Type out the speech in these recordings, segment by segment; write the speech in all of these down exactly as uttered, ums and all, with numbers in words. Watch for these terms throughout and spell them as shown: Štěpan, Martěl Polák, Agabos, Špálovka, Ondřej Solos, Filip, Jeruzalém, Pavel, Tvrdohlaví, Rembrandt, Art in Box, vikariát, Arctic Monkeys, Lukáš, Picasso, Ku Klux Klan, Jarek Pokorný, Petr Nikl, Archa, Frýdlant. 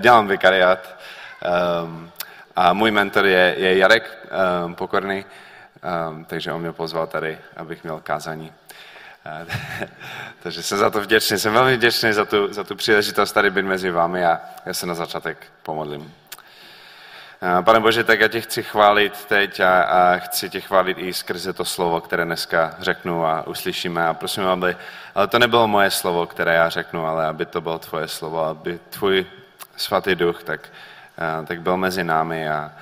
dělám vikariát um, a můj mentor je, je Jarek um, Pokorný, um, takže on mě pozval tady, abych měl kázání. Takže jsem za to vděčný, jsem velmi vděčný za tu, za tu příležitost tady být mezi vámi a já se na začátek pomodlím. Pane Bože, tak já tě chci chválit teď a, a chci tě chválit i skrze to slovo, které dneska řeknu a uslyšíme. A prosím, aby, ale to nebylo moje slovo, které já řeknu, ale aby to bylo tvoje slovo, aby tvůj svatý duch tak, tak byl mezi námi a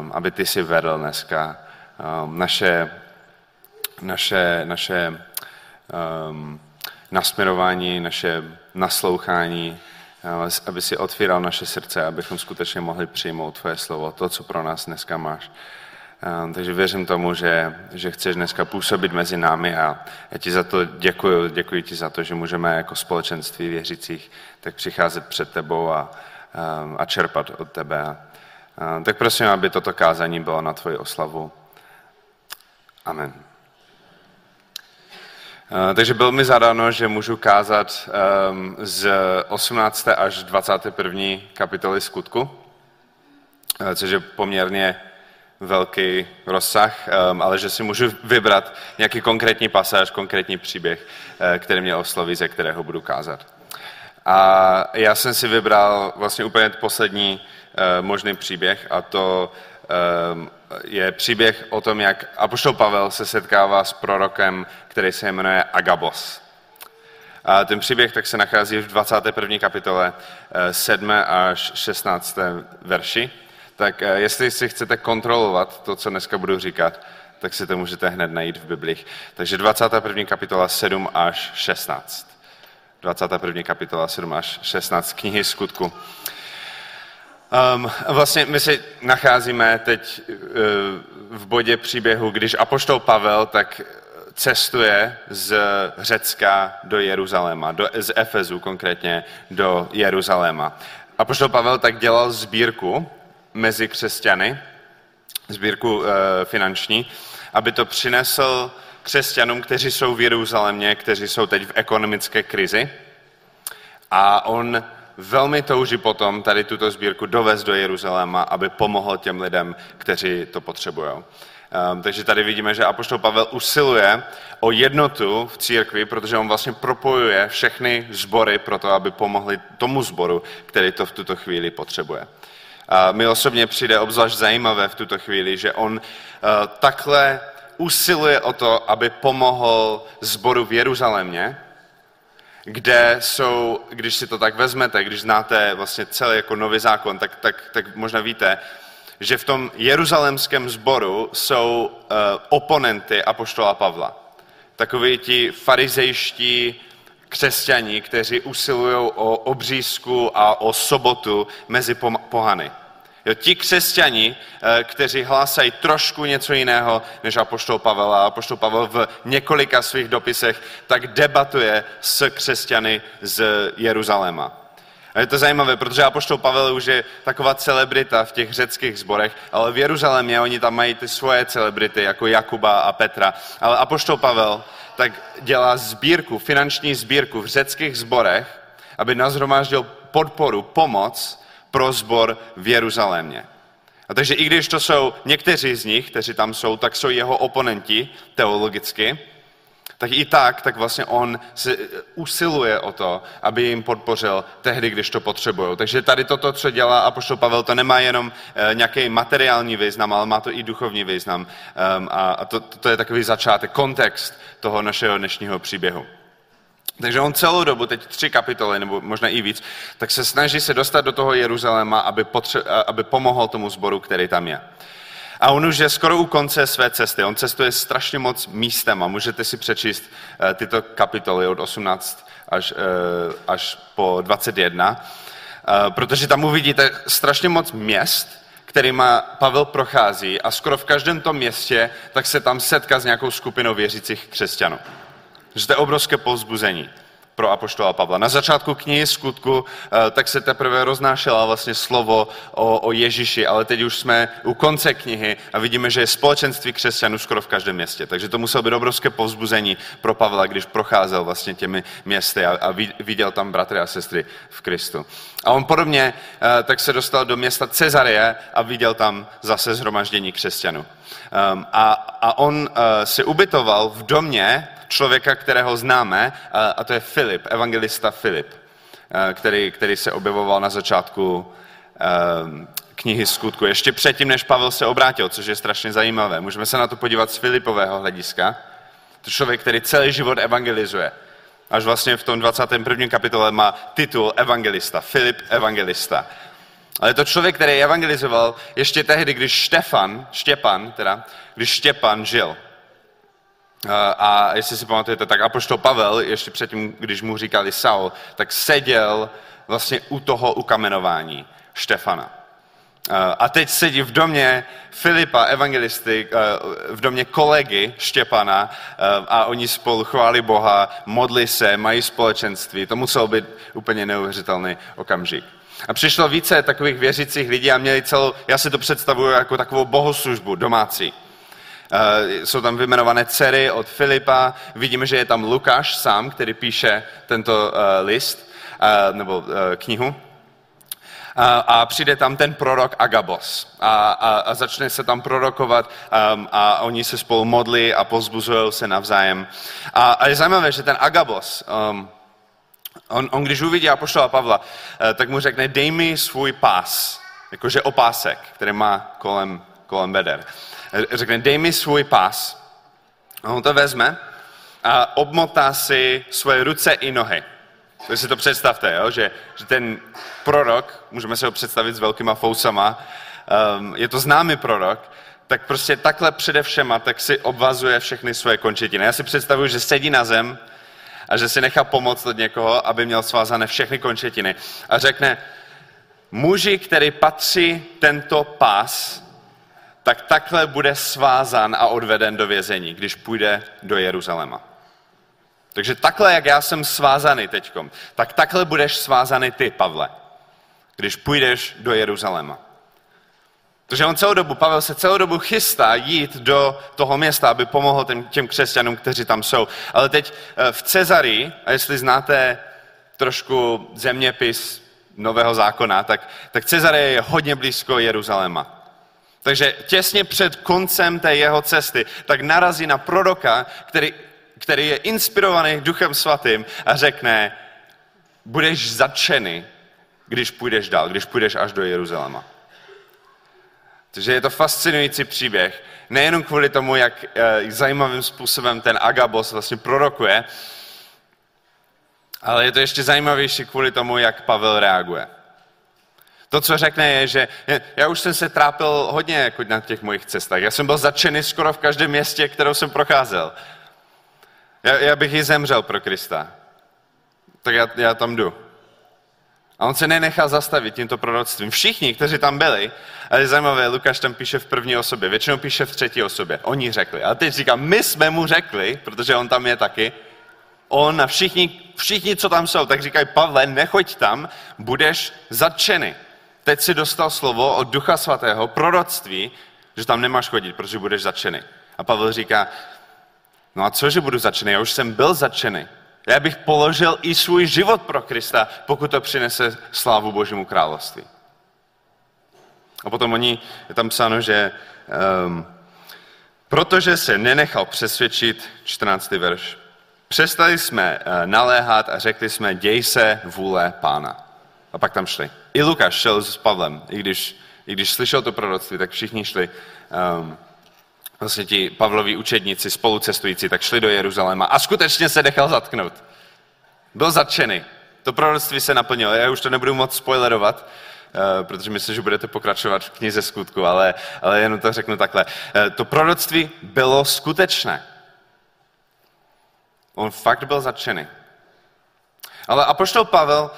um, aby ty si vedl dneska um, naše, naše, naše um, nasměrování, naše naslouchání, aby si otvíral naše srdce, abychom skutečně mohli přijmout tvoje slovo, to, co pro nás dneska máš. Takže věřím tomu, že, že chceš dneska působit mezi námi a já ti za to děkuju, děkuji ti za to, že můžeme jako společenství věřících tak přicházet před tebou a, a čerpat od tebe. Tak prosím, aby toto kázání bylo na tvoji oslavu. Amen. Takže bylo mi zadáno, že můžu kázat z osmnácté až dvacáté první kapitoly Skutku, což je poměrně velký rozsah, ale že si můžu vybrat nějaký konkrétní pasáž, konkrétní příběh, který mě osloví, ze kterého budu kázat. A já jsem si vybral vlastně úplně poslední možný příběh, a to je příběh o tom, jak apoštol Pavel se setkává s prorokem, který se jmenuje Agabos. A ten příběh tak se nachází v dvacáté první kapitole sedmé až šestnácté verši. Tak jestli si chcete kontrolovat to, co dneska budu říkat, tak si to můžete hned najít v Biblích. Takže dvacátá první kapitola sedm až šestnáct. dvacátá první kapitola sedm až šestnáct knihy Skutku. Um, vlastně my se nacházíme teď uh, v bodě příběhu, když apoštol Pavel tak cestuje z Řecka do Jeruzaléma, do, z Efezu konkrétně do Jeruzaléma. Apoštol Pavel tak dělal sbírku mezi křesťany, sbírku uh, finanční, aby to přinesl křesťanům, kteří jsou v Jeruzalémě, kteří jsou teď v ekonomické krizi. A on velmi touží potom tady tuto sbírku dovést do Jeruzaléma, aby pomohl těm lidem, kteří to potřebují. Um, takže tady vidíme, že apoštol Pavel usiluje o jednotu v církvi, protože on vlastně propojuje všechny sbory pro to, aby pomohli tomu sboru, který to v tuto chvíli potřebuje. A mi osobně přijde obzvlášť zajímavé v tuto chvíli, že on uh, takhle usiluje o to, aby pomohl sboru v Jeruzalémě, kde jsou, když si to tak vezmete, když znáte vlastně celý jako nový zákon, tak, tak, tak možná víte, že v tom jeruzalémském sboru jsou uh, oponenty apoštola Pavla. Takoví ti farizejští křesťani, kteří usilují o obřízku a o sobotu mezi pohany. Jo, ti křesťani, kteří hlásají trošku něco jiného než apoštol Pavel, a apoštol Pavel v několika svých dopisech tak debatuje s křesťany z Jeruzaléma. A je to zajímavé, protože apoštol Pavel už je taková celebrita v těch řeckých sborech, ale v Jeruzalémě oni tam mají ty svoje celebrity, jako Jakuba a Petra. Ale apoštol Pavel tak dělá sbírku, finanční sbírku v řeckých sborech, aby nazhromáždil podporu, pomoc pro sbor v Jeruzalémě. A takže i když to jsou někteří z nich, kteří tam jsou, tak jsou jeho oponenti teologicky, tak i tak, tak vlastně on se usiluje o to, aby jim podpořil tehdy, když to potřebují. Takže tady toto, co dělá apoštol Pavel, to nemá jenom nějaký materiální význam, ale má to i duchovní význam. A to, to je takový začátek, kontext toho našeho dnešního příběhu. Takže on celou dobu, teď tři kapitoly, nebo možná i víc, tak se snaží se dostat do toho Jeruzaléma, aby, potře- aby pomohl tomu sboru, který tam je. A on už je skoro u konce své cesty. On cestuje strašně moc místem a můžete si přečíst uh, tyto kapitoly od osmnácté až, uh, až po dvacáté první, uh, protože tam uvidíte strašně moc měst, kterýma Pavel prochází, a skoro v každém tom městě tak se tam setká s nějakou skupinou věřících křesťanů. Že to je obrovské povzbuzení pro apoštola Pavla. Na začátku knihy Skutku tak se teprve roznášela vlastně slovo o, o Ježíši, ale teď už jsme u konce knihy a vidíme, že je společenství křesťanů skoro v každém městě. Takže to muselo být obrovské povzbuzení pro Pavla, když procházel vlastně těmi městy a, a viděl tam bratry a sestry v Kristu. A on podobně tak se dostal do města Cezareje a viděl tam zase shromaždění křesťanů. A, a on se ubytoval v domě člověka, kterého známe, a to je Filip, evangelista Filip, který, který se objevoval na začátku knihy Skutku, ještě předtím, než Pavel se obrátil, což je strašně zajímavé. Můžeme se na to podívat z Filipového hlediska. To člověk, který celý život evangelizuje. Až vlastně v tom dvacáté první kapitole má titul evangelista, Filip evangelista. Ale to člověk, který evangelizoval ještě tehdy, když Štěpan, Štěpan teda, když Štěpan žil. A jestli si pamatujete, tak apoštol Pavel, ještě předtím, když mu říkali Saul, tak seděl vlastně u toho ukamenování Štěfana. A teď sedí v domě Filipa, evangelisty, v domě kolegy Štěpana a oni spolu chválí Boha, modlí se, mají společenství. To musel být úplně neuvěřitelný okamžik. A přišlo více takových věřících lidí a měli celou, já si to představuju jako takovou bohoslužbu domácí. Jsou tam vyjmenované dcery od Filipa, vidíme, že je tam Lukáš sám, který píše tento list, nebo knihu. A, a přijde tam ten prorok Agabos a, a, a začne se tam prorokovat a, a oni se spolu modlí a povzbuzují se navzájem. A, a je zajímavé, že ten Agabos, um, on, on když uvidí apoštola Pavla, tak mu řekne, dej mi svůj pás, jakože opásek, který má kolem, kolem beder. Řekne, dej mi svůj pás. A on to vezme a obmotá si svoje ruce i nohy. Tak si to představte, jo? Že, že ten prorok, můžeme si ho představit s velkýma fousama, um, je to známý prorok, tak prostě takhle přede všema, tak si obvazuje všechny svoje končetiny. Já si představuju, že sedí na zem a že si nechá pomoct od někoho, aby měl svázané všechny končetiny. A řekne, muži, který patří tento pás, tak takhle bude svázan a odveden do vězení, když půjde do Jeruzaléma. Takže takhle, jak já jsem svázaný teďkom, tak takhle budeš svázaný ty, Pavle, když půjdeš do Jeruzaléma. Takže on celou dobu, Pavel se celou dobu chystá jít do toho města, aby pomohl těm křesťanům, kteří tam jsou. Ale teď v Cezarii, a jestli znáte trošku zeměpis Nového zákona, tak, tak Cezarie je hodně blízko Jeruzaléma. Takže těsně před koncem té jeho cesty, tak narazí na proroka, který... který je inspirovaný Duchem Svatým a řekne, budeš zatčený, když půjdeš dál, když půjdeš až do Jeruzaléma. Takže je to fascinující příběh, nejenom kvůli tomu, jak zajímavým způsobem ten Agabos vlastně prorokuje, ale je to ještě zajímavější kvůli tomu, jak Pavel reaguje. To, co řekne, je, že já už jsem se trápil hodně jako na těch mojich cestách. Já jsem byl zatčený skoro v každém městě, kterou jsem procházel. Já, já bych ji zemřel pro Krista. Tak já, já tam jdu. A on se nenechal zastavit tímto proroctvím. Všichni, kteří tam byli, ale je zajímavé, Lukáš tam píše v první osobě, většinou píše v třetí osobě. Oni řekli. A teď říkám, my jsme mu řekli, protože on tam je taky, on a všichni, všichni co tam jsou, tak říkají, Pavle, nechoď tam, budeš zatčený. Teď si dostal slovo od Ducha Svatého, proroctví, že tam nemáš chodit, protože budeš zatčený. A Pavel říká, no a co, že budu zatčený? Já už jsem byl zatčený. Já bych položil i svůj život pro Krista, pokud to přinese slávu Božímu království. A potom oni, je tam psáno, že um, protože se nenechal přesvědčit, čtrnáctý verš, přestali jsme naléhat a řekli jsme, děj se vůle Pána. A pak tam šli. I Lukáš šel s Pavlem, i když, i když slyšel to proroctví, tak všichni šli... Um, Vlastně ti Pavloví učedníci, spolucestující, tak šli do Jeruzaléma a skutečně se nechal zatknout. Byl zatčený. To proroctví se naplnilo. Já už to nebudu moc spoilerovat, protože myslím, že budete pokračovat v knize Skutku, ale, ale jenom to řeknu takhle. To proroctví bylo skutečné. On fakt byl zatčený. Ale apoštol Pavel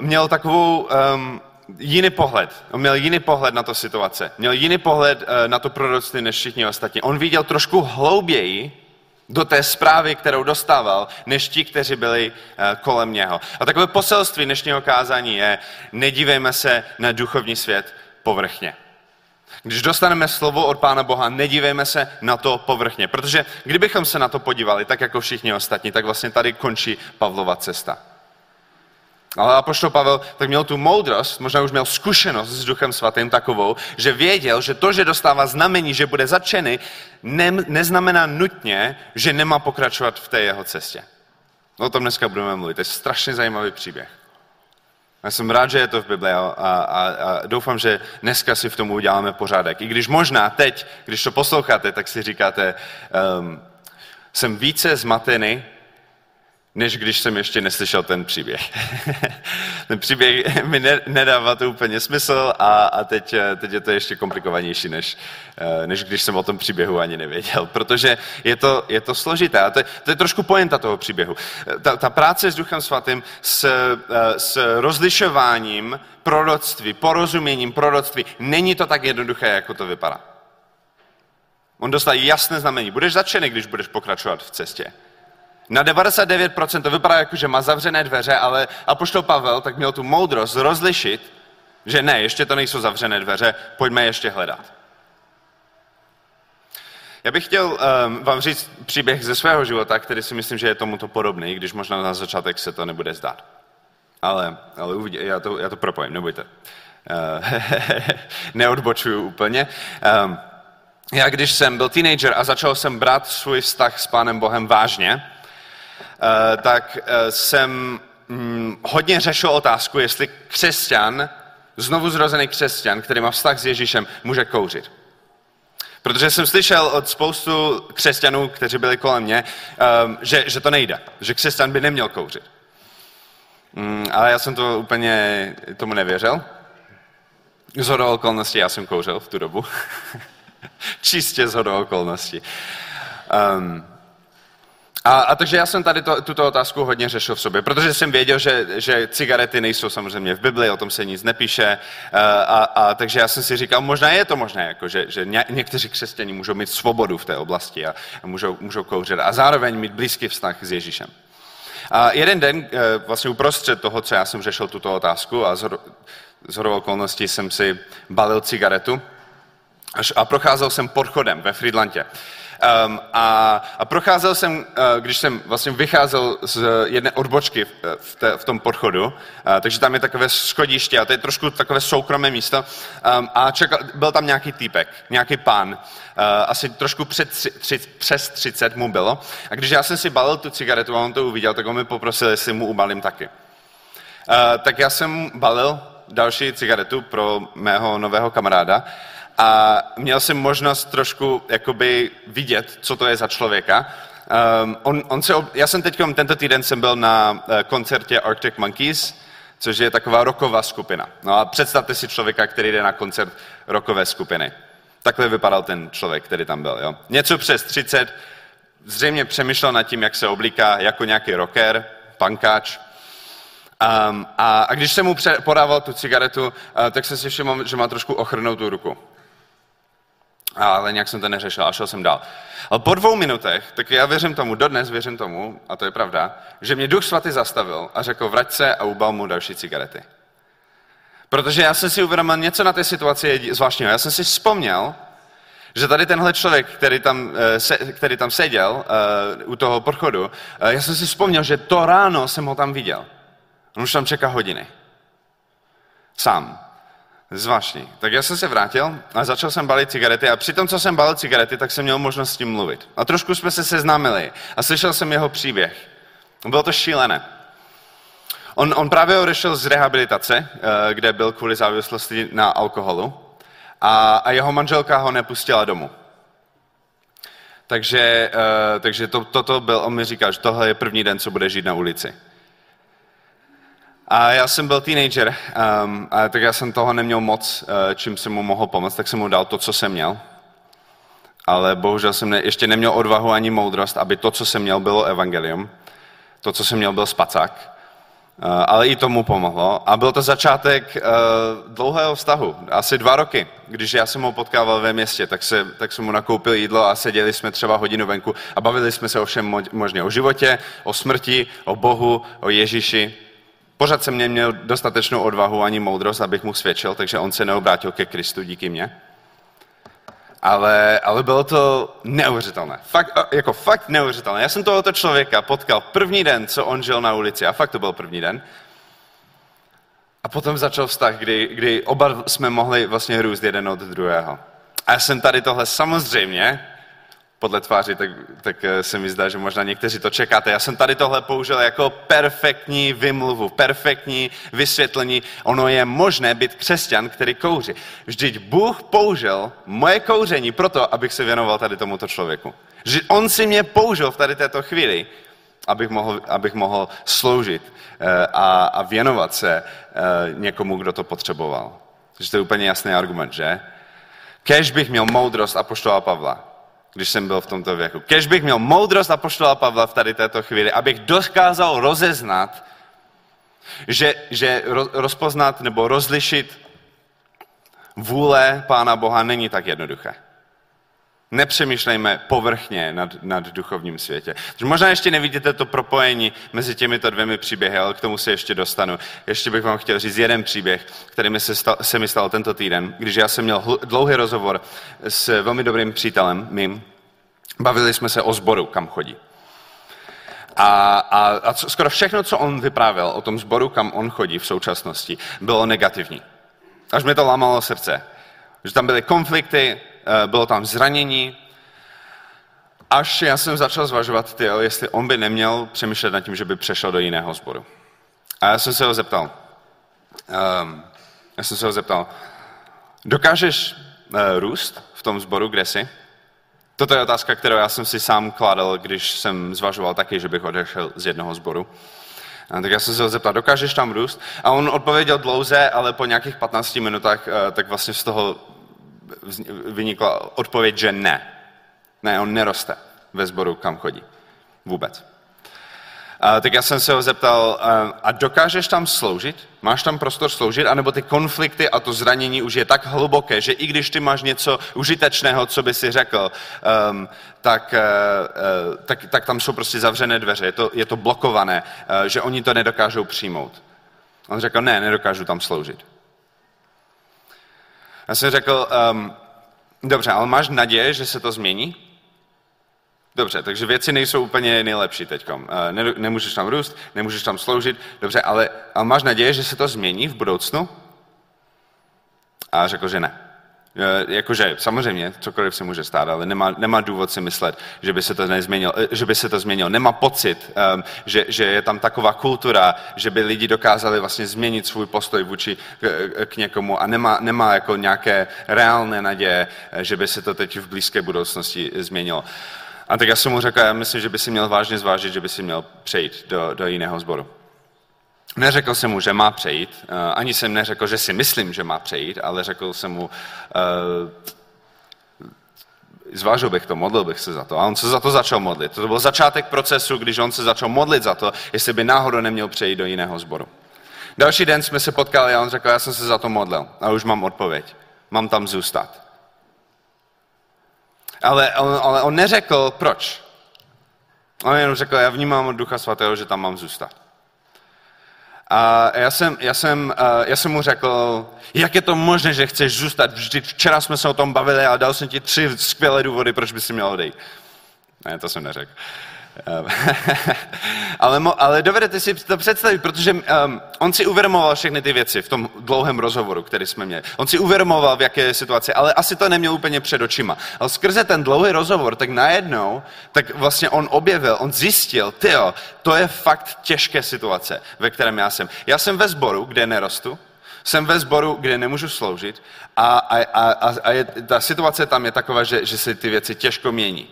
měl takovou... Um, jiný pohled. On měl jiný pohled na to situace. Měl jiný pohled na to proroctví než všichni ostatní. On viděl trošku hlouběji do té zprávy, kterou dostával, než ti, kteří byli kolem něho. A takové poselství dnešního kázání je, nedívejme se na duchovní svět povrchně. Když dostaneme slovo od Pána Boha, nedívejme se na to povrchně, protože kdybychom se na to podívali, tak jako všichni ostatní, tak vlastně tady končí Pavlova cesta. Ale apoštol Pavel tak měl tu moudrost, možná už měl zkušenost s Duchem Svatým takovou, že věděl, že to, že dostává znamení, že bude zatčený, ne, neznamená nutně, že nemá pokračovat v té jeho cestě. O tom dneska budeme mluvit, to je strašně zajímavý příběh. Já jsem rád, že je to v Bibli a, a, a doufám, že dneska si v tom uděláme pořádek. I když možná teď, když to posloucháte, tak si říkáte, um, jsem více zmatený, než když jsem ještě neslyšel ten příběh. Ten příběh mi ne, nedává to úplně smysl a, a teď, teď je to ještě komplikovanější, než, než když jsem o tom příběhu ani nevěděl, protože je to, je to složité. A to, to je trošku pointa toho příběhu. Ta, ta práce s Duchem Svatým, s, s rozlišováním proroctví, porozuměním proroctví, není to tak jednoduché, jako to vypadá. On dostal jasné znamení. Budeš zatčený, když budeš pokračovat v cestě. Na devadesát devět procent to vypadá jako, že má zavřené dveře, ale apoštol Pavel tak měl tu moudrost rozlišit, že ne, ještě to nejsou zavřené dveře, pojďme ještě hledat. Já bych chtěl um, vám říct příběh ze svého života, který si myslím, že je tomuto podobný, i když možná na začátek se to nebude zdát. Ale, ale uvidí, já, to, já to propojím, nebojte. Uh, neodbočuju úplně. Um, Já, když jsem byl teenager a začal jsem brát svůj vztah s Pánem Bohem vážně, tak jsem hodně řešil otázku, jestli křesťan, znovu zrozený křesťan, který má vztah s Ježíšem, může kouřit. Protože jsem slyšel od spoustu křesťanů, kteří byli kolem mě, že, že to nejde, že křesťan by neměl kouřit. Ale já jsem to úplně tomu nevěřil. Shodou okolností já jsem kouřil v tu dobu. Čistě shodou okolností. Um, a, a takže já jsem tady to, tuto otázku hodně řešil v sobě, protože jsem věděl, že, že cigarety nejsou samozřejmě v Bibli, o tom se nic nepíše, a, a takže já jsem si říkal, možná je to možné, jako, že, že ně, někteří křesťané můžou mít svobodu v té oblasti a, a můžou, můžou kouřit a zároveň mít blízký vztah s Ježíšem. A jeden den, vlastně uprostřed toho, co já jsem řešil tuto otázku a shodou okolností jsem si balil cigaretu, a procházel jsem podchodem ve Frýdlantě. Um, a, a procházel jsem, když jsem vlastně vycházel z jedné odbočky v, te, v tom podchodu, a, takže tam je takové schodiště a to je trošku takové soukromé místo. Um, a čekal, byl tam nějaký týpek, nějaký pán, a, asi trošku před tři, tři, přes třicet mu bylo. A když já jsem si balil tu cigaretu a on to uviděl, tak on mi poprosil, jestli mu ubalím taky. A, tak já jsem balil další cigaretu pro mého nového kamaráda. A měl jsem možnost trošku jakoby vidět, co to je za člověka. Um, on, on se, já jsem teď, tento týden jsem byl na koncertě Arctic Monkeys, což je taková rocková skupina. No a představte si člověka, který jde na koncert rockové skupiny. Takhle vypadal ten člověk, který tam byl. Jo? Něco přes třicet, zřejmě přemýšlel nad tím, jak se oblíká, jako nějaký rocker, punkáč. Um, a, a když jsem mu podával tu cigaretu, uh, tak jsem si všiml, že má trošku ochrnou tu ruku. Ale nějak jsem to neřešil a šel jsem dál. Ale po dvou minutech, tak já věřím tomu, dodnes věřím tomu, a to je pravda, že mě Duch Svatý zastavil a řekl, vrať se a ubal mu další cigarety. Protože já jsem si uvědomil něco na té situaci zvláštního. Já jsem si vzpomněl, že tady tenhle člověk, který tam, který tam seděl uh, u toho podchodu, uh, já jsem si vzpomněl, že to ráno jsem ho tam viděl. On už tam čeká hodiny. Sám. Zvláštní. Tak já jsem se vrátil a začal jsem balit cigarety a při tom, co jsem balil cigarety, tak jsem měl možnost s tím mluvit. A trošku jsme se seznámili a slyšel jsem jeho příběh. Bylo to šílené. On, on právě odešel z rehabilitace, kde byl kvůli závislosti na alkoholu a, a jeho manželka ho nepustila domů. Takže, takže to, toto byl, on mi říkal, že tohle je první den, co bude žít na ulici. A já jsem byl teenager, um, a tak já jsem toho neměl moc, uh, čím jsem mu mohl pomoct, tak jsem mu dal to, co jsem měl. Ale bohužel jsem ne, ještě neměl odvahu ani moudrost, aby to, co jsem měl, bylo evangelium. To, co jsem měl, byl spacák. ale i tomu pomohlo. A byl to začátek dlouhého vztahu, asi dva roky. Když já jsem ho potkával ve městě, tak, se, tak jsem mu nakoupil jídlo a seděli jsme třeba hodinu venku a bavili jsme se o všem možně, o životě, o smrti, o Bohu, o Ježíši. Pořád jsem neměl dostatečnou odvahu ani moudrost, abych mu svědčil, takže on se neobrátil ke Kristu díky mně. Ale, ale bylo to neuvěřitelné. Fakt, jako fakt neuvěřitelné. Já jsem tohoto člověka potkal první den, co on žil na ulici. A fakt to byl první den. A potom začal vztah, kdy, kdy oba jsme mohli vlastně růst jeden od druhého. A já jsem tady tohle samozřejmě, podle tváří, tak, tak se mi zdá, že možná někteří to čekáte. Já jsem tady tohle použil jako perfektní vymluvu, perfektní vysvětlení. Ono je možné být křesťan, který kouří. Vždyť Bůh použil moje kouření proto, abych se věnoval tady tomuto člověku. Že on si mě použil v tady této chvíli, abych mohl, abych mohl sloužit a, a věnovat se někomu, kdo to potřeboval. Takže to je úplně jasný argument, že? Kéž bych měl moudrost apoštola Pavla, když jsem byl v tomto věku. Kéž bych měl moudrost apoštola Pavla v tady této chvíli, abych dokázal rozeznat, že, že rozpoznat nebo rozlišit vůle Pána Boha není tak jednoduché. Nepřemýšlejme povrchně nad, nad duchovním světě. Možná ještě nevidíte to propojení mezi těmito dvěmi příběhy, ale k tomu se ještě dostanu. Ještě bych vám chtěl říct jeden příběh, který mi se, stal, se mi stal tento týden, když já jsem měl hl, dlouhý rozhovor s velmi dobrým přítelem mým. Bavili jsme se o sboru, kam chodí. A, a, a co, skoro všechno, co on vyprávěl o tom sboru, kam on chodí v současnosti, bylo negativní. Až mi to lámalo srdce. Že tam byly konflikty, bylo tam zranění, až já jsem začal zvažovat, tyjo, jestli on by neměl přemýšlet nad tím, že by přešel do jiného sboru. A já jsem se ho zeptal, um, já jsem se ho zeptal, dokážeš uh, růst v tom sboru, kde jsi? Toto je otázka, kterou já jsem si sám kládal, když jsem zvažoval taky, že bych odešel z jednoho sboru. A tak já jsem se ho zeptal, dokážeš tam růst? A on odpověděl dlouze, ale po nějakých patnácti minutách, uh, tak vlastně z toho vynikla odpověď, že ne. Ne, on neroste ve sboru, kam chodí. Vůbec. A tak já jsem se ho zeptal, a dokážeš tam sloužit? Máš tam prostor sloužit? A nebo ty konflikty a to zranění už je tak hluboké, že i když ty máš něco užitečného, co by si řekl, um, tak, uh, tak, tak tam jsou prostě zavřené dveře. Je to, je to blokované, uh, že oni to nedokážou přijmout. On řekl, ne, nedokážu tam sloužit. Já jsem řekl, um, dobře, ale máš naděje, že se to změní? Dobře, takže věci nejsou úplně nejlepší teďkom. Ne, nemůžeš tam růst, nemůžeš tam sloužit, dobře, ale, ale máš naděje, že se to změní v budoucnu? A řekl, že ne. E, jakože samozřejmě, cokoliv se může stát, ale nemá, nemá důvod si myslet, že by se to nezměnilo, že by se to změnilo. Nemá pocit, um, že, že je tam taková kultura, že by lidi dokázali vlastně změnit svůj postoj vůči k, k někomu a nemá, nemá jako nějaké reálné naděje, že by se to teď v blízké budoucnosti změnilo. A tak já jsem mu řekl, já myslím, že by si měl vážně zvážit, že by si měl přejít do, do jiného sboru. Neřekl jsem mu, že má přejít, ani jsem neřekl, že si myslím, že má přejít, ale řekl jsem mu, zvážil bych to, modlil bych se za to. A on se za to začal modlit. To byl začátek procesu, když on se začal modlit za to, jestli by náhodou neměl přejít do jiného sboru. Další den jsme se potkali a on řekl, já jsem se za to modlil a už mám odpověď. Mám tam zůstat. Ale on, ale on neřekl, proč. On jenom řekl, já vnímám od Ducha Svatého, že tam mám zůstat. A já jsem, já, jsem, já jsem mu řekl, jak je to možné, že chceš zůstat? Vždyť včera jsme se o tom bavili a dal jsem ti tři skvělé důvody, proč by si měl odejít. Ne, to jsem neřekl. ale, mo, ale dovedete si to představit, protože um, on si uvědomoval všechny ty věci v tom dlouhém rozhovoru, který jsme měli. On si uvědomoval, v jaké situaci, ale asi to neměl úplně před očima. Ale skrze ten dlouhý rozhovor, tak najednou, tak vlastně on objevil, on zjistil, tyjo, to je fakt těžké situace, ve kterém já jsem. Já jsem ve sboru, kde nerostu, jsem ve sboru, kde nemůžu sloužit a, a, a, a je, ta situace tam je taková, že, že se ty věci těžko mění.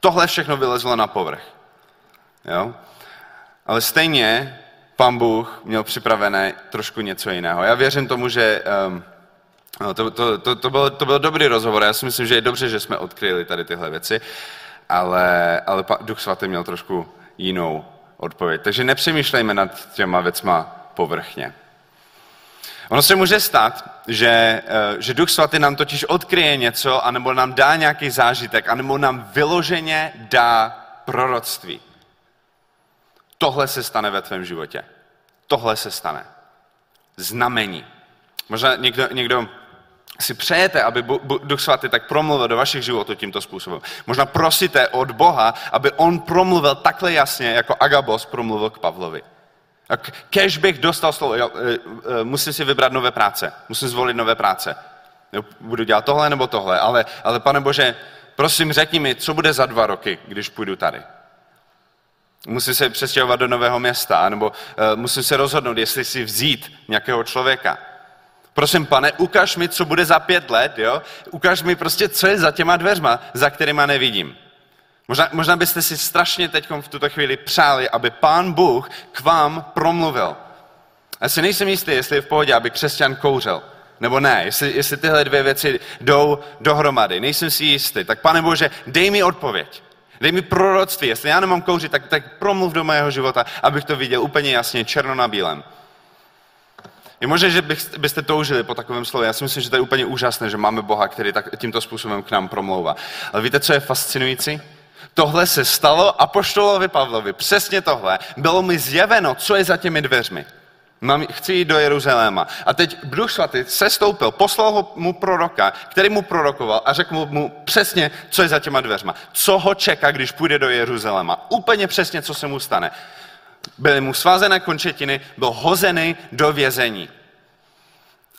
Tohle všechno vylezlo na povrch. Jo? Ale stejně Pán Bůh měl připravené trošku něco jiného. Já věřím tomu, že um, no, to, to, to, to, byl, to byl dobrý rozhovor. Já si myslím, že je dobře, že jsme odkryli tady tyhle věci, ale, ale Duch Svatý měl trošku jinou odpověď. Takže nepřemýšlejme nad těma věcma povrchně. Ono se může stát, že, že Duch svatý nám totiž odkryje něco, anebo nám dá nějaký zážitek, anebo nám vyloženě dá proroctví. Tohle se stane ve tvém životě. Tohle se stane. Znamení. Možná někdo, někdo si přejete, aby Duch svatý tak promluvil do vašich životů tímto způsobem. Možná prosíte od Boha, aby on promluvil takhle jasně, jako Agabos promluvil k Pavlovi. Kéž bych dostal slovo, jo, musím si vybrat nové práce, musím zvolit nové práce. Jo, budu dělat tohle nebo tohle, ale, ale pane Bože, prosím, řekni mi, co bude za dva roky, když půjdu tady. Musím se přestěhovat do nového města, nebo uh, musím se rozhodnout, jestli si vzít nějakého člověka. Prosím, pane, ukaž mi, co bude za pět let, jo? Ukaž mi prostě, co je za těma dveřma, za kterýma nevidím. Možná, možná byste si strašně teď v tuto chvíli přáli, aby Pán Bůh k vám promluvil. Já si nejsem jistý, jestli je v pohodě, aby křesťan kouřil, nebo ne, jestli, jestli tyhle dvě věci jdou dohromady. Nejsem si jistý. Tak pane Bože, dej mi odpověď. Dej mi proroctví. Jestli já nemám kouřit, tak, tak promluv do mého života, abych to viděl úplně jasně, černo na bílém. Je možné, že bych, byste toužili po takovém slově. Já si myslím, že to je úplně úžasné, že máme Boha, který tak, tímto způsobem k nám promlouvá. Ale víte, co je fascinující? Tohle se stalo apoštolovi Pavlovi. Přesně tohle. Bylo mi zjeveno, co je za těmi dveřmi. Mám, chci jít do Jeruzaléma. A teď Duch svatý sestoupil, poslal mu proroka, který mu prorokoval a řekl mu přesně, co je za těma dveřma. Co ho čeká, když půjde do Jeruzaléma. Úplně přesně, co se mu stane. Byly mu svázené končetiny, byl hozený do vězení.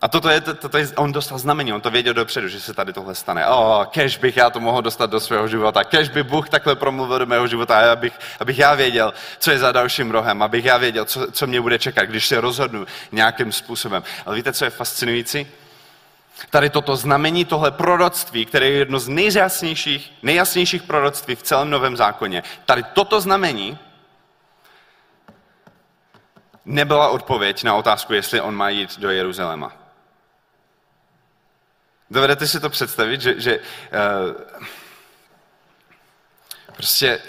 A toto je, toto je, on dostal znamení, on to věděl dopředu, že se tady tohle stane. O, kež bych já to mohl dostat do svého života, kež by Bůh takhle promluvil do mého života, abych, abych já věděl, co je za dalším rohem, abych já věděl, co, co mě bude čekat, když se rozhodnu nějakým způsobem. Ale víte, co je fascinující? Tady toto znamení, tohle proroctví, které je jedno z nejjasnějších, nejjasnějších proroctví v celém Novém zákoně, tady toto znamení nebyla odpověď na otázku, jestli on má jít do Jeruzaléma. Dovedete si to představit, že, že uh, prostě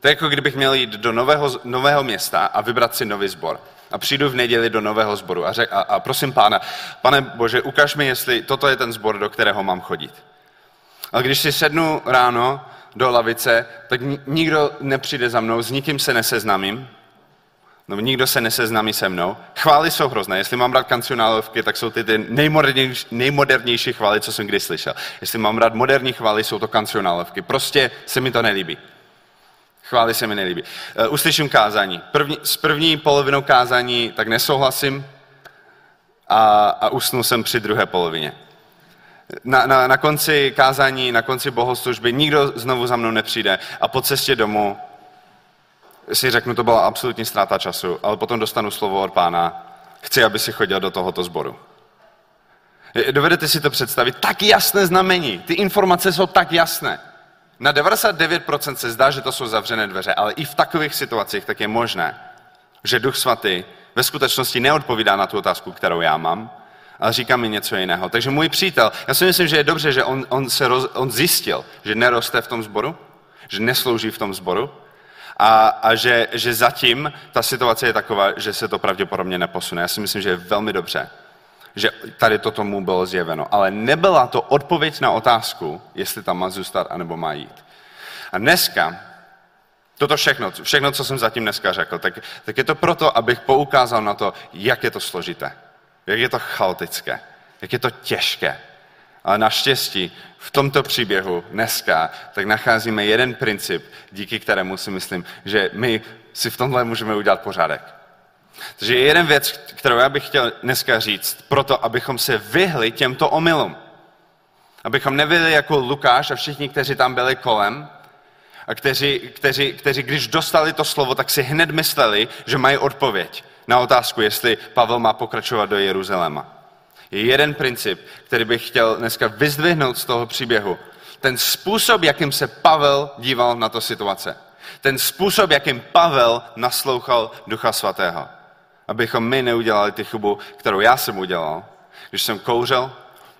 to je jako kdybych měl jít do nového, nového města a vybrat si nový sbor. A přijdu v neděli do nového sboru a, řek, a, a prosím pána, pane Bože, ukaž mi, jestli toto je ten sbor, do kterého mám chodit. Ale když si sednu ráno do lavice, tak nikdo nepřijde za mnou, s nikým se neseznámím, No, nikdo se neseznámí se mnou. Chvály jsou hrozné. Jestli mám rád kancionálovky, tak jsou ty, ty nejmodernější, nejmodernější chvály, co jsem kdy slyšel. Jestli mám rád moderní chvály, jsou to kancionálovky. Prostě se mi to nelíbí. Chvály se mi nelíbí. Uh, uslyším kázání. První, s první polovinou kázání tak nesouhlasím a, a usnu jsem při druhé polovině. Na, na, na konci kázání, na konci bohoslužby nikdo znovu za mnou nepřijde a po cestě domů si řeknu, to byla absolutní ztráta času, ale potom dostanu slovo od pána, chci, aby si chodil do tohoto sboru. Dovedete si to představit? Tak jasné znamení, ty informace jsou tak jasné. Na devadesát devět procent se zdá, že to jsou zavřené dveře, ale i v takových situacích tak je možné, že Duch svatý ve skutečnosti neodpovídá na tu otázku, kterou já mám, ale říká mi něco jiného. Takže můj přítel, já si myslím, že je dobře, že on, on, se roz, on zjistil, že neroste v tom sboru, že neslouží v tom sboru, A, a že, že zatím ta situace je taková, že se to pravděpodobně neposune. Já si myslím, že je velmi dobře, že tady to tomu bylo zjeveno. Ale nebyla to odpověď na otázku, jestli tam má zůstat, anebo má jít. A dneska, toto všechno, všechno, co jsem zatím dneska řekl, tak, tak je to proto, abych poukázal na to, jak je to složité, jak je to chaotické, jak je to těžké. Ale naštěstí v tomto příběhu dneska tak nacházíme jeden princip, díky kterému si myslím, že my si v tomhle můžeme udělat pořádek. Takže je jeden věc, kterou já bych chtěl dneska říct, proto abychom se vyhli těmto omylům. Abychom nebyli jako Lukáš a všichni, kteří tam byli kolem a kteří, kteří, kteří když dostali to slovo, tak si hned mysleli, že mají odpověď na otázku, jestli Pavel má pokračovat do Jeruzaléma. Je jeden princip, který bych chtěl dneska vyzdvihnout z toho příběhu. Ten způsob, jakým se Pavel díval na to situace. Ten způsob, jakým Pavel naslouchal Ducha svatého. Abychom my neudělali ty chybu, kterou já jsem udělal. Když jsem kouřil,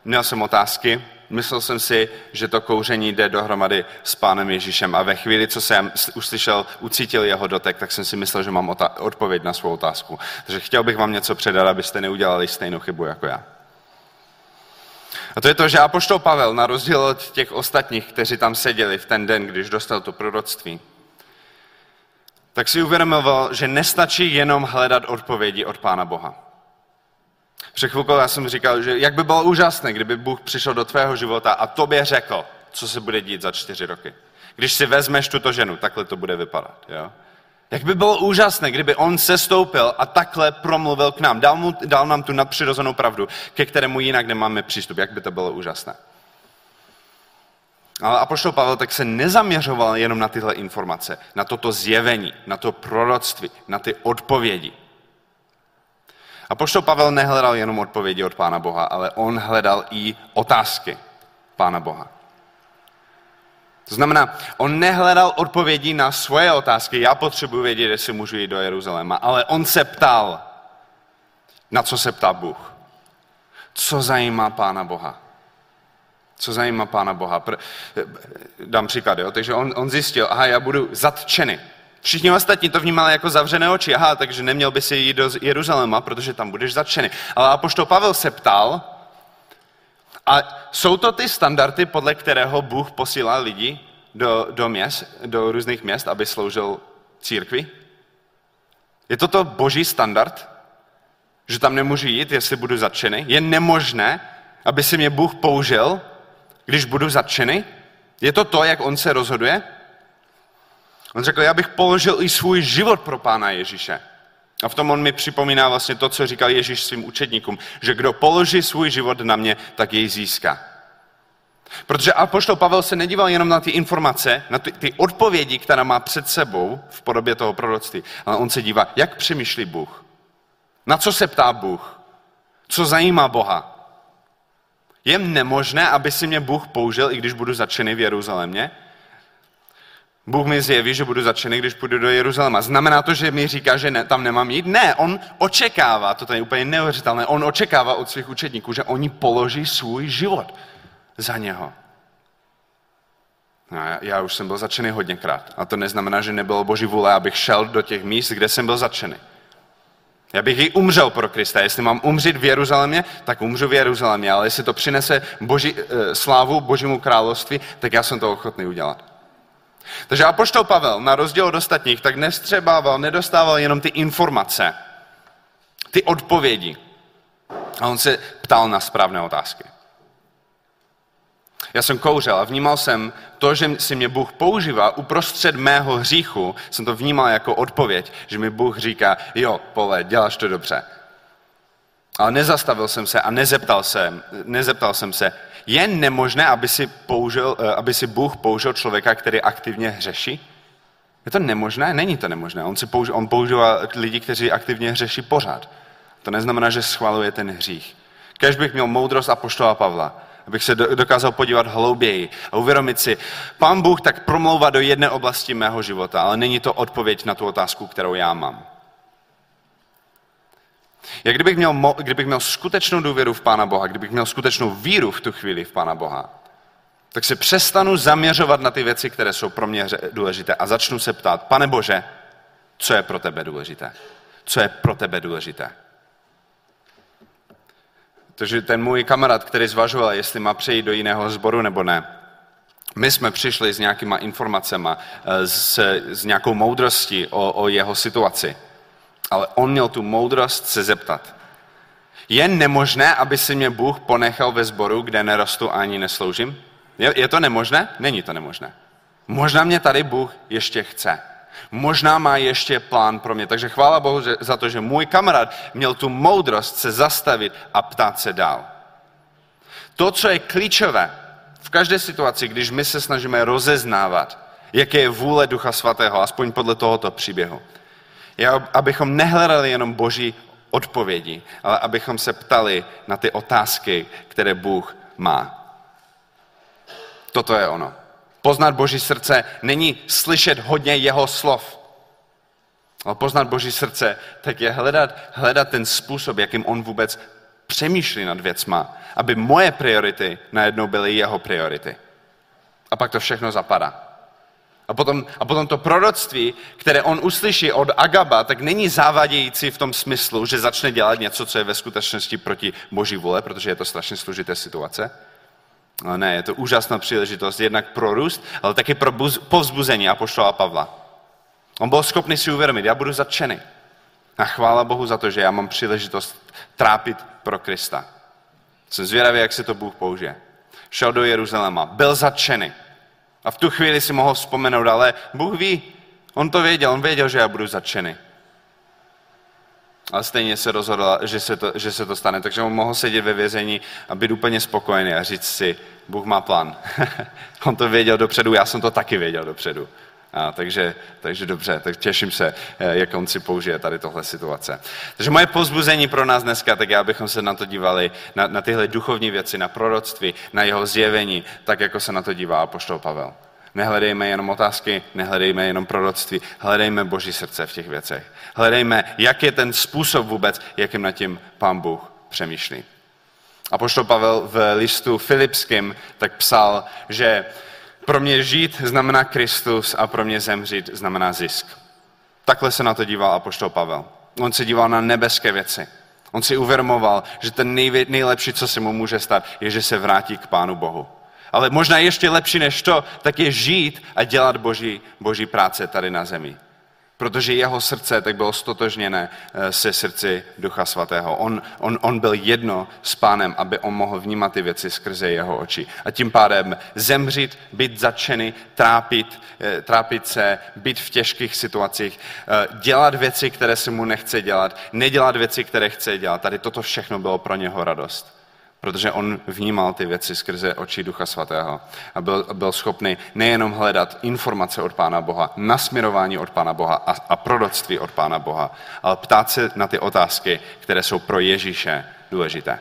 měl jsem otázky, myslel jsem si, že to kouření jde dohromady s Pánem Ježíšem. A ve chvíli, co jsem uslyšel, ucítil jeho dotek, tak jsem si myslel, že mám ota- odpověď na svou otázku. Takže chtěl bych vám něco předat, abyste neudělali stejnou chybu jako já. A to je to, že apoštol Pavel, na rozdíl od těch ostatních, kteří tam seděli v ten den, když dostal to proroctví, tak si uvědomil, že nestačí jenom hledat odpovědi od Pána Boha. Před chvilkou já jsem říkal, že jak by bylo úžasné, kdyby Bůh přišel do tvého života a tobě řekl, co se bude dít za čtyři roky. Když si vezmeš tuto ženu, takhle to bude vypadat. Jo? Jak by bylo úžasné, kdyby on sestoupil a takhle promluvil k nám, dal, mu, dal nám tu nadpřirozenou pravdu, ke kterému jinak nemáme přístup. Jak by to bylo úžasné. Ale apoštol Pavel tak se nezaměřoval jenom na tyhle informace, na toto zjevení, na to proroctví, na ty odpovědi. Apoštol Pavel nehledal jenom odpovědi od Pána Boha, ale on hledal i otázky Pána Boha. To znamená, on nehledal odpovědi na svoje otázky, já potřebuji vědět, jestli můžu jít do Jeruzaléma, ale on se ptal, na co se ptá Bůh. Co zajímá Pána Boha? Co zajímá Pána Boha? Pr- dám příklad, jo? Takže on, on zjistil, aha, já budu zatčený. Všichni ostatní to vnímali jako zavřené oči, aha, takže neměl by si jít do Jeruzaléma, protože tam budeš zatčený. Ale apoštol Pavel se ptal, a jsou to ty standardy, podle kterého Bůh posílá lidi do, do, měst, do různých měst, aby sloužil církvi? Je to to boží standard? Že tam nemůžu jít, jestli budu zatčený? Je nemožné, aby si mě Bůh použil, když budu zatčený? Je to to, jak on se rozhoduje? On řekl, já bych položil i svůj život pro Pána Ježíše. A v tom on mi připomíná vlastně to, co říkal Ježíš svým učedníkům, že kdo položí svůj život na mě, tak jej získá. Protože apoštol Pavel se nedíval jenom na ty informace, na ty, ty odpovědi, která má před sebou v podobě toho proroctví, ale on se dívá, jak přemýšlí Bůh. Na co se ptá Bůh? Co zajímá Boha? Je nemožné, aby si mě Bůh použil, i když budu zatčený v Jeruzalémě? Bůh mi zjeví, že budu zatčený, když půjdu do Jeruzaléma. Znamená to, že mi říká, že ne, tam nemám jít? Ne, on očekává, to je úplně neuvěřitelné, on očekává od svých učedníků, že oni položí svůj život za něho. No, já, já už jsem byl zatčený hodněkrát a to neznamená, že nebylo Boží vůle, abych šel do těch míst, kde jsem byl zatčený. Já bych i umřel pro Krista. Jestli mám umřít v Jeruzalémě, tak umřu v Jeruzalémě, ale jestli to přinese boží, slávu Božímu království, tak já jsem to ochotný udělat. Takže apoštol Pavel, na rozdíl od ostatních, tak nestřebával, nedostával jenom ty informace, ty odpovědi. A on se ptal na správné otázky. Já jsem kouřil a vnímal jsem to, že si mě Bůh používá uprostřed mého hříchu, jsem to vnímal jako odpověď, že mi Bůh říká, jo, Pole, děláš to dobře. Ale nezastavil jsem se a nezeptal jsem, nezeptal jsem se, je nemožné, aby si, použil, aby si Bůh použil člověka, který aktivně hřeší? Je to nemožné? Není to nemožné. On, si použil, on používá lidi, kteří aktivně hřeší pořád. To neznamená, že schvaluje ten hřích. Kéž bych měl moudrost apoštola Pavla, abych se dokázal podívat hlouběji a uvědomit si, Pán Bůh tak promlouvá do jedné oblasti mého života, ale není to odpověď na tu otázku, kterou já mám. Jak kdybych měl, kdybych měl skutečnou důvěru v Pána Boha, kdybych měl skutečnou víru v tu chvíli v Pána Boha, tak se přestanu zaměřovat na ty věci, které jsou pro mě důležité a začnu se ptát, Pane Bože, co je pro tebe důležité? Co je pro tebe důležité? Takže ten můj kamarád, který zvažoval, jestli má přejít do jiného sboru nebo ne, my jsme přišli s nějakýma informacema, s, s nějakou moudrostí o, o jeho situaci. Ale on měl tu moudrost se zeptat. Je nemožné, aby si mě Bůh ponechal ve sboru, kde nerostu ani nesloužím? Je, je to nemožné? Není to nemožné. Možná mě tady Bůh ještě chce. Možná má ještě plán pro mě. Takže chvála Bohu že, za to, že můj kamarád měl tu moudrost se zastavit a ptát se dál. To, co je klíčové v každé situaci, když my se snažíme rozeznávat, jaké je vůle Ducha Svatého, aspoň podle tohoto příběhu, je, abychom nehledali jenom Boží odpovědi, ale abychom se ptali na ty otázky, které Bůh má. Toto je ono. Poznat Boží srdce není slyšet hodně jeho slov, ale poznat Boží srdce, tak je hledat, hledat ten způsob, jakým on vůbec přemýšlí nad věcma, aby moje priority najednou byly jeho priority. A pak to všechno zapadá. A potom, a potom to proroctví, které on uslyší od Agaba, tak není závadějící v tom smyslu, že začne dělat něco, co je ve skutečnosti proti Boží vůle, protože je to strašně složité situace. Ale ne, je to úžasná příležitost jednak pro růst, ale taky pro buz, povzbuzení apoštola Pavla. On byl schopný si uvědomit, já budu zatčený. A chvála Bohu za to, že já mám příležitost trápit pro Krista. Jsem zvědavý, jak se to Bůh použije. Šel do Jeruzaléma, byl zatčený. A v tu chvíli si mohl vzpomenout, ale Bůh ví, on to věděl, on věděl, že já budu zatčený. Ale stejně se rozhodl, že se to, že se to stane, takže on mohl sedět ve vězení a být úplně spokojený a říct si, Bůh má plán. On to věděl dopředu, já jsem to taky věděl dopředu. A, takže, takže dobře, tak těším se, jak on si použije tady tohle situace. Takže moje povzbuzení pro nás dneska, tak já bychom se na to dívali, na, na tyhle duchovní věci, na proroctví, na jeho zjevení, tak jako se na to dívá apoštol Pavel. Nehledejme jenom otázky, nehledejme jenom proroctví, hledejme Boží srdce v těch věcech. Hledejme, jak je ten způsob vůbec, jakým nad tím Pán Bůh přemýšlí. Apoštol Pavel v listu Filipským tak psal, že pro mě žít znamená Kristus a pro mě zemřít znamená zisk. Takhle se na to díval apoštol Pavel. On se díval na nebeské věci. On si uvědomoval, že ten nejvě, nejlepší, co se mu může stát, je, že se vrátí k Pánu Bohu. Ale možná ještě lepší než to, tak je žít a dělat boží, boží práce tady na zemi. Protože jeho srdce tak bylo stotožněné se srdci Ducha Svatého. On, on, on byl jedno s Pánem, aby on mohl vnímat ty věci skrze jeho oči. A tím pádem zemřít, být zatčený, trápit, trápit se, být v těžkých situacích, dělat věci, které se mu nechce dělat, nedělat věci, které chce dělat. Tady toto všechno bylo pro něho radost. Protože on vnímal ty věci skrze oči Ducha Svatého a byl, byl schopný nejenom hledat informace od Pána Boha, nasměrování od Pána Boha a, a proroctví od Pána Boha, ale ptát se na ty otázky, které jsou pro Ježíše důležité.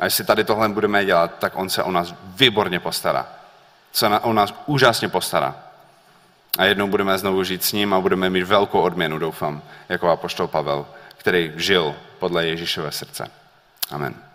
A jestli tady tohle budeme dělat, tak on se o nás výborně postará. Se na, o nás úžasně postará. A jednou budeme znovu žít s ním a budeme mít velkou odměnu, doufám, jako apoštol Pavel, který žil podle Ježíšova srdce. Amen.